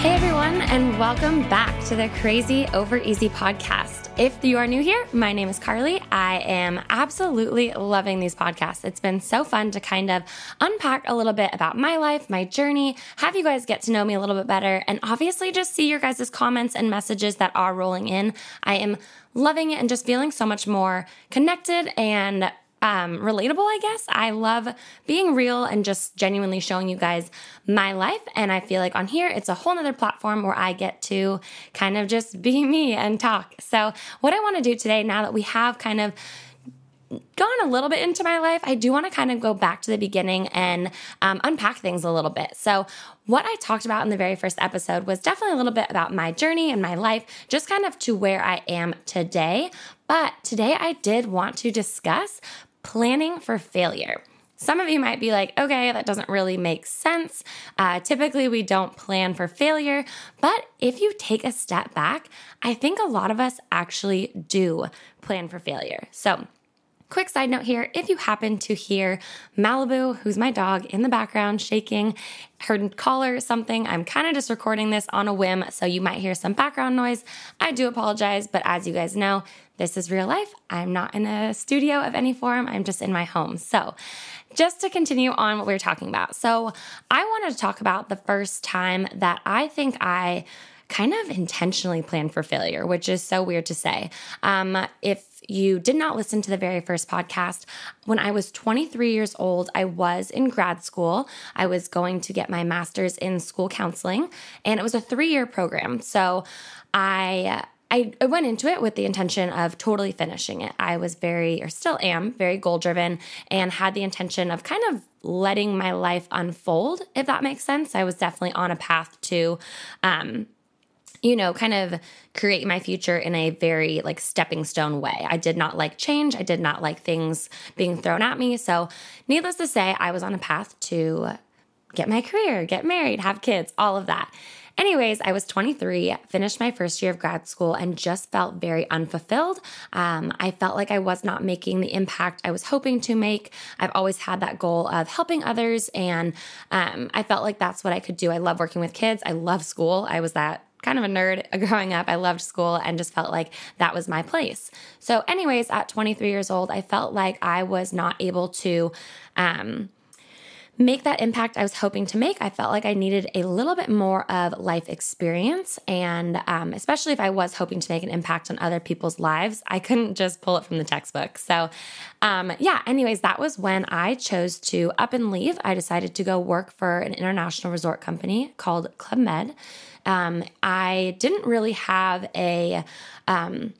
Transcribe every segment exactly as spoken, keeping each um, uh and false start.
Hey everyone, and welcome back to the Crazy Over Easy Podcast. If you are new here, my name is Carly. I am absolutely loving these podcasts. It's been so fun to kind of unpack a little bit about my life, my journey, have you guys get to know me a little bit better, and obviously just see your guys' comments and messages that are rolling in. I am loving it and just feeling so much more connected and Um, relatable, I guess. I love being real and just genuinely showing you guys my life. And I feel like on here, it's a whole nother platform where I get to kind of just be me and talk. So what I want to do today, now that we have kind of gone a little bit into my life, I do want to kind of go back to the beginning and um, unpack things a little bit. So what I talked about in the very first episode was definitely a little bit about my journey and my life, just kind of to where I am today. But today I did want to discuss planning for failure. Some of you might be like, okay, that doesn't really make sense. Uh, typically, we don't plan for failure. But if you take a step back, I think a lot of us actually do plan for failure. So quick side note here, if you happen to hear Malibu, who's my dog, in the background shaking her collar or something, I'm kind of just recording this on a whim, so you might hear some background noise. I do apologize, but as you guys know, this is real life. I'm not in a studio of any form. I'm just in my home. So just to continue on what we were talking about. So I wanted to talk about the first time that I think I kind of intentionally planned for failure, which is so weird to say. Um, if you did not listen to the very first podcast, when I was twenty-three years old, I was in grad school. I was going to get my master's in school counseling, and it was a three-year program. So I... I went into it with the intention of totally finishing it. I was very, or still am, very goal-driven and had the intention of kind of letting my life unfold, if that makes sense. I was definitely on a path to, um, you know, kind of create my future in a very like stepping stone way. I did not like change. I did not like things being thrown at me. So needless to say, I was on a path to get my career, get married, have kids, all of that. Anyways, I was twenty-three, finished my first year of grad school, and just felt very unfulfilled. Um, I felt like I was not making the impact I was hoping to make. I've always had that goal of helping others, and um, I felt like that's what I could do. I love working with kids. I love school. I was that kind of a nerd growing up. I loved school and just felt like that was my place. So anyways, at twenty-three years old, I felt like I was not able to um, make that impact I was hoping to make. I felt like I needed a little bit more of life experience. And um, especially if I was hoping to make an impact on other people's lives, I couldn't just pull it from the textbook. So um, yeah, anyways, that was when I chose to up and leave. I decided to go work for an international resort company called Club Med. Um, I didn't really have a... Um,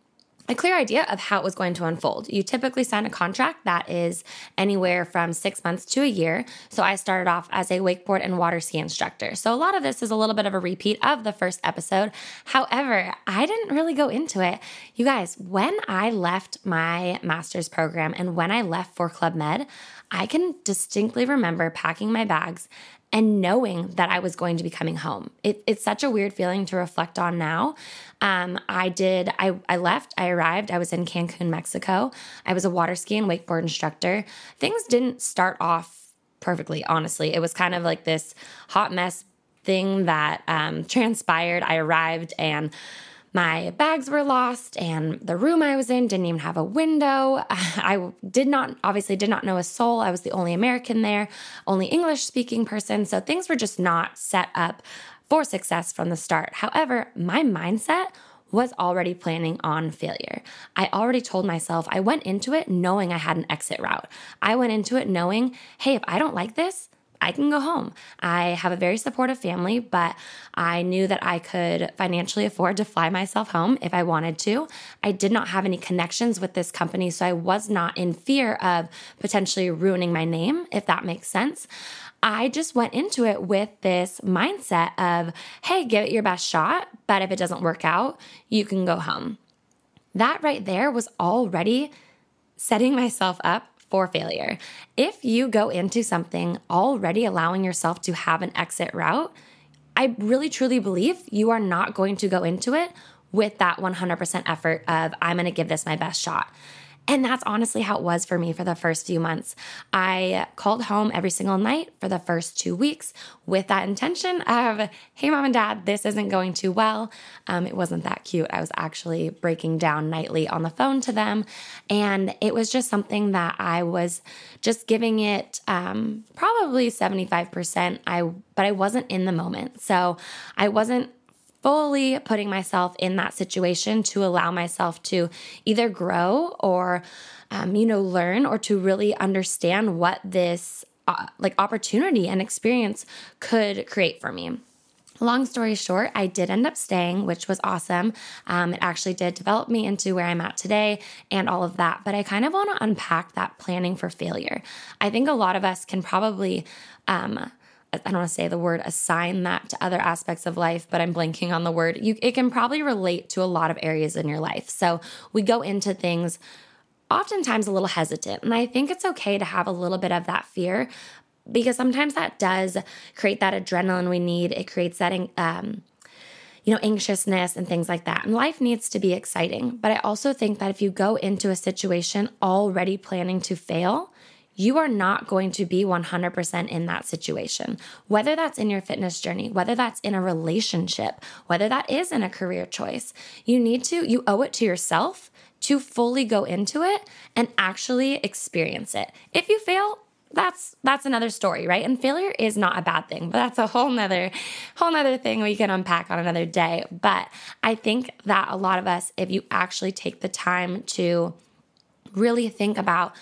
a clear idea of how it was going to unfold. You typically sign a contract that is anywhere from six months to a year. So I started off as a wakeboard and water ski instructor. So a lot of this is a little bit of a repeat of the first episode. However, I didn't really go into it. You guys, when I left my master's program and when I left for Club Med, I can distinctly remember packing my bags and knowing that I was going to be coming home. It, it's such a weird feeling to reflect on now. Um, I did, I, I left, I arrived, I was in Cancun, Mexico. I was a water ski and wakeboard instructor. Things didn't start off perfectly, honestly. It was kind of like this hot mess thing that um, transpired. I arrived and my bags were lost, and the room I was in didn't even have a window. I did not, obviously did not know a soul. I was the only American there, only English-speaking person, so things were just not set up for success from the start. However, my mindset was already planning on failure. I already told myself, I went into it knowing I had an exit route. I went into it knowing, hey, if I don't like this, I can go home. I have a very supportive family, but I knew that I could financially afford to fly myself home if I wanted to. I did not have any connections with this company, so I was not in fear of potentially ruining my name, if that makes sense. I just went into it with this mindset of, hey, give it your best shot, but if it doesn't work out, you can go home. That right there was already setting myself up for failure. If you go into something already allowing yourself to have an exit route, I really truly believe you are not going to go into it with that one hundred percent effort of, I'm going to give this my best shot. And that's honestly how it was for me for the first few months. I called home every single night for the first two weeks with that intention of, hey, mom and dad, this isn't going too well. Um, it wasn't that cute. I was actually breaking down nightly on the phone to them. And it was just something that I was just giving it um, probably seventy-five percent, I, but I wasn't in the moment. So I wasn't fully putting myself in that situation to allow myself to either grow or, um, you know, learn, or to really understand what this uh, like opportunity and experience could create for me. Long story short, I did end up staying, which was awesome. Um, it actually did develop me into where I'm at today and all of that. But I kind of want to unpack that planning for failure. I think a lot of us can probably, um, I don't want to say the word assign that to other aspects of life, but I'm blanking on the word. You, it can probably relate to a lot of areas in your life. So we go into things oftentimes a little hesitant. And I think it's okay to have a little bit of that fear, because sometimes that does create that adrenaline we need. It creates that um, you know, anxiousness and things like that. And life needs to be exciting. But I also think that if you go into a situation already planning to fail, you are not going to be one hundred percent in that situation. Whether that's in your fitness journey, whether that's in a relationship, whether that is in a career choice, you need to, you owe it to yourself to fully go into it and actually experience it. If you fail, that's that's another story, right? And failure is not a bad thing, but that's a whole nother, whole nother thing we can unpack on another day. But I think that a lot of us, if you actually take the time to really think about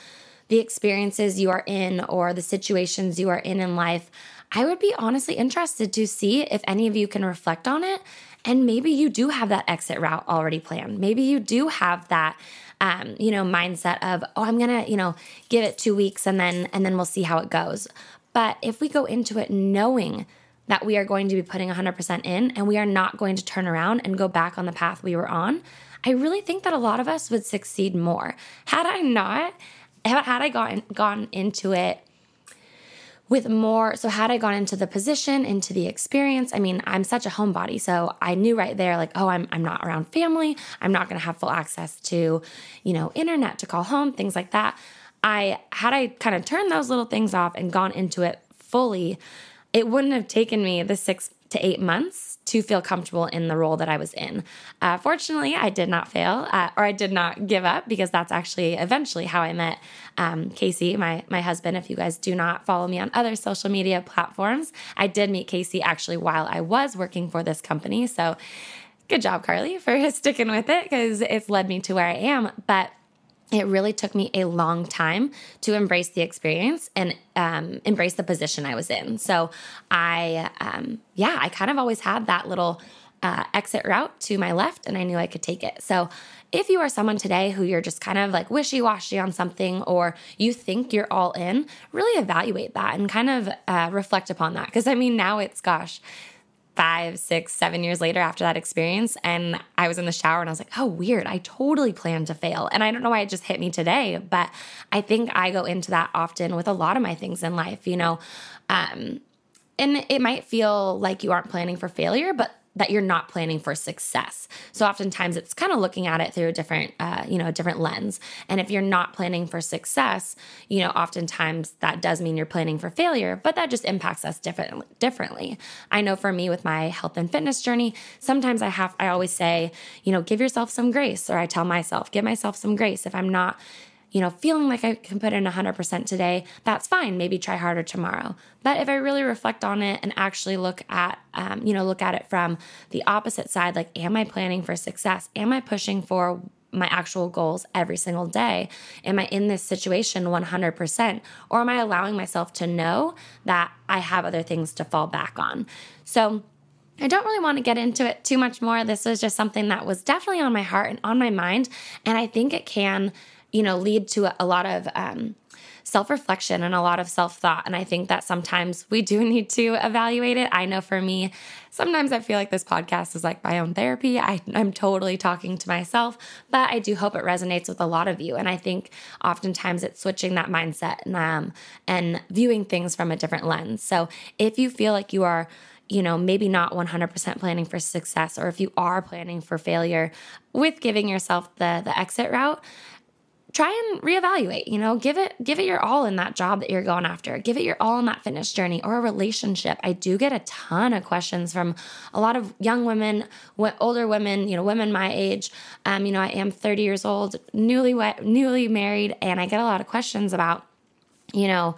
the experiences you are in or the situations you are in in life, I would be honestly interested to see if any of you can reflect on it. And maybe you do have that exit route already planned. Maybe you do have that, um, you know, mindset of, oh, I'm going to, you know, give it two weeks and then, and then we'll see how it goes. But if we go into it knowing that we are going to be putting one hundred percent in and we are not going to turn around and go back on the path we were on, I really think that a lot of us would succeed more. Had I not... Had I gotten gone into it with more, so had I gone into the position, into the experience, I mean, I'm such a homebody, so I knew right there, like, oh, I'm I'm not around family, I'm not going to have full access to, you know, internet to call home, things like that. I had I kind of turned those little things off and gone into it fully, it wouldn't have taken me the six to eight months to feel comfortable in the role that I was in. Uh, fortunately, I did not fail uh, or I did not give up, because that's actually eventually how I met um, Casey, my my husband. If you guys do not follow me on other social media platforms, I did meet Casey actually while I was working for this company. So good job, Carly, for sticking with it, because it's led me to where I am. But it really took me a long time to embrace the experience and um, embrace the position I was in. So I, um, yeah, I kind of always had that little uh, exit route to my left, and I knew I could take it. So if you are someone today who you're just kind of like wishy-washy on something, or you think you're all in, really evaluate that and kind of uh, reflect upon that. Because I mean, now it's, gosh, five, six, seven years later after that experience. And I was in the shower and I was like, oh, weird. I totally planned to fail. And I don't know why it just hit me today, but I think I go into that often with a lot of my things in life, you know, um, and it might feel like you aren't planning for failure, but that you're not planning for success. So oftentimes it's kind of looking at it through a different, uh, you know, a different lens. And if you're not planning for success, you know, oftentimes that does mean you're planning for failure, but that just impacts us differently. Differently, I know for me with my health and fitness journey, sometimes I have, I always say, you know, give yourself some grace, or I tell myself, give myself some grace. If I'm not, you know, feeling like I can put in one hundred percent today, that's fine. Maybe try harder tomorrow. But if I really reflect on it and actually look at, um, you know, look at it from the opposite side, like, am I planning for success? Am I pushing for my actual goals every single day? Am I in this situation one hundred percent? Or am I allowing myself to know that I have other things to fall back on? So I don't really want to get into it too much more. This was just something that was definitely on my heart and on my mind. And I think it can, you know, lead to a lot of um, self-reflection and a lot of self-thought. And I think that sometimes we do need to evaluate it. I know for me, sometimes I feel like this podcast is like my own therapy. I, I'm totally talking to myself, but I do hope it resonates with a lot of you. And I think oftentimes it's switching that mindset and, um, and viewing things from a different lens. So if you feel like you are, you know, maybe not one hundred percent planning for success, or if you are planning for failure with giving yourself the the exit route, try and reevaluate, you know, give it, give it your all in that job that you're going after. Give it your all in that fitness journey or a relationship. I do get a ton of questions from a lot of young women, older women, you know, women my age. Um, you know, I am thirty years old, newly, newly married. And I get a lot of questions about, you know,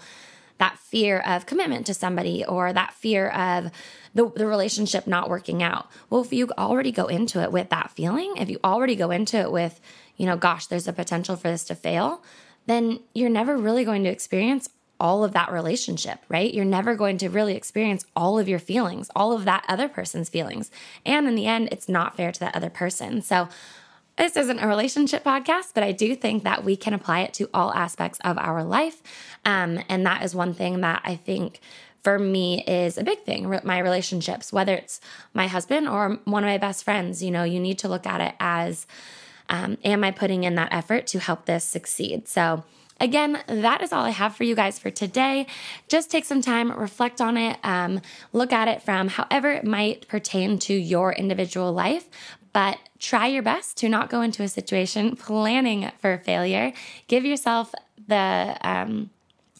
that fear of commitment to somebody or that fear of the, the relationship not working out. Well, if you already go into it with that feeling, if you already go into it with, you know, gosh, there's a potential for this to fail, then you're never really going to experience all of that relationship, right? You're never going to really experience all of your feelings, all of that other person's feelings. And in the end, it's not fair to that other person. So this isn't a relationship podcast, but I do think that we can apply it to all aspects of our life. Um, and that is one thing that I think for me is a big thing, my relationships, whether it's my husband or one of my best friends. You know, you need to look at it as, um, am I putting in that effort to help this succeed? So again, that is all I have for you guys for today. Just take some time, reflect on it, um, look at it from however it might pertain to your individual life. But try your best to not go into a situation planning for failure. Give yourself the um,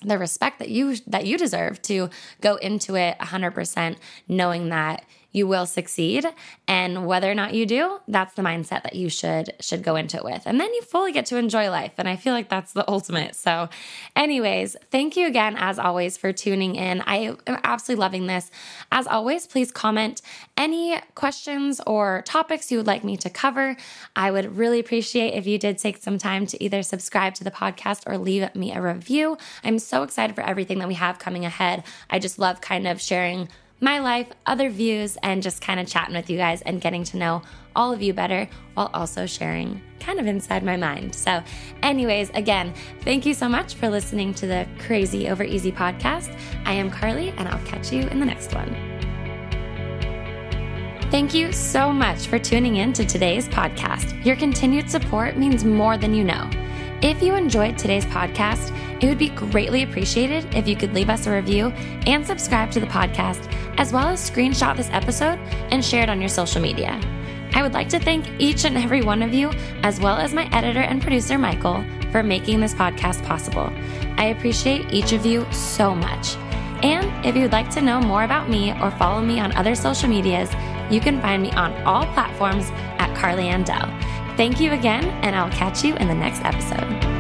the respect that you that you deserve to go into it one hundred percent knowing that you will succeed. And whether or not you do, that's the mindset that you should should go into it with. And then you fully get to enjoy life. And I feel like that's the ultimate. So anyways, thank you again, as always, for tuning in. I am absolutely loving this. As always, please comment any questions or topics you would like me to cover. I would really appreciate if you did take some time to either subscribe to the podcast or leave me a review. I'm so excited for everything that we have coming ahead. I just love kind of sharing my life, other views, and just kind of chatting with you guys and getting to know all of you better while also sharing kind of inside my mind. So anyways, again, thank you so much for listening to the Crazy Over Easy podcast. I am Carly, and I'll catch you in the next one. Thank you so much for tuning in to today's podcast. Your continued support means more than you know. If you enjoyed today's podcast, it would be greatly appreciated if you could leave us a review and subscribe to the podcast, as well as screenshot this episode and share it on your social media. I would like to thank each and every one of you, as well as my editor and producer, Michael, for making this podcast possible. I appreciate each of you so much. And if you'd like to know more about me or follow me on other social medias, you can find me on all platforms at Carly Andell. Thank you again, and I'll catch you in the next episode.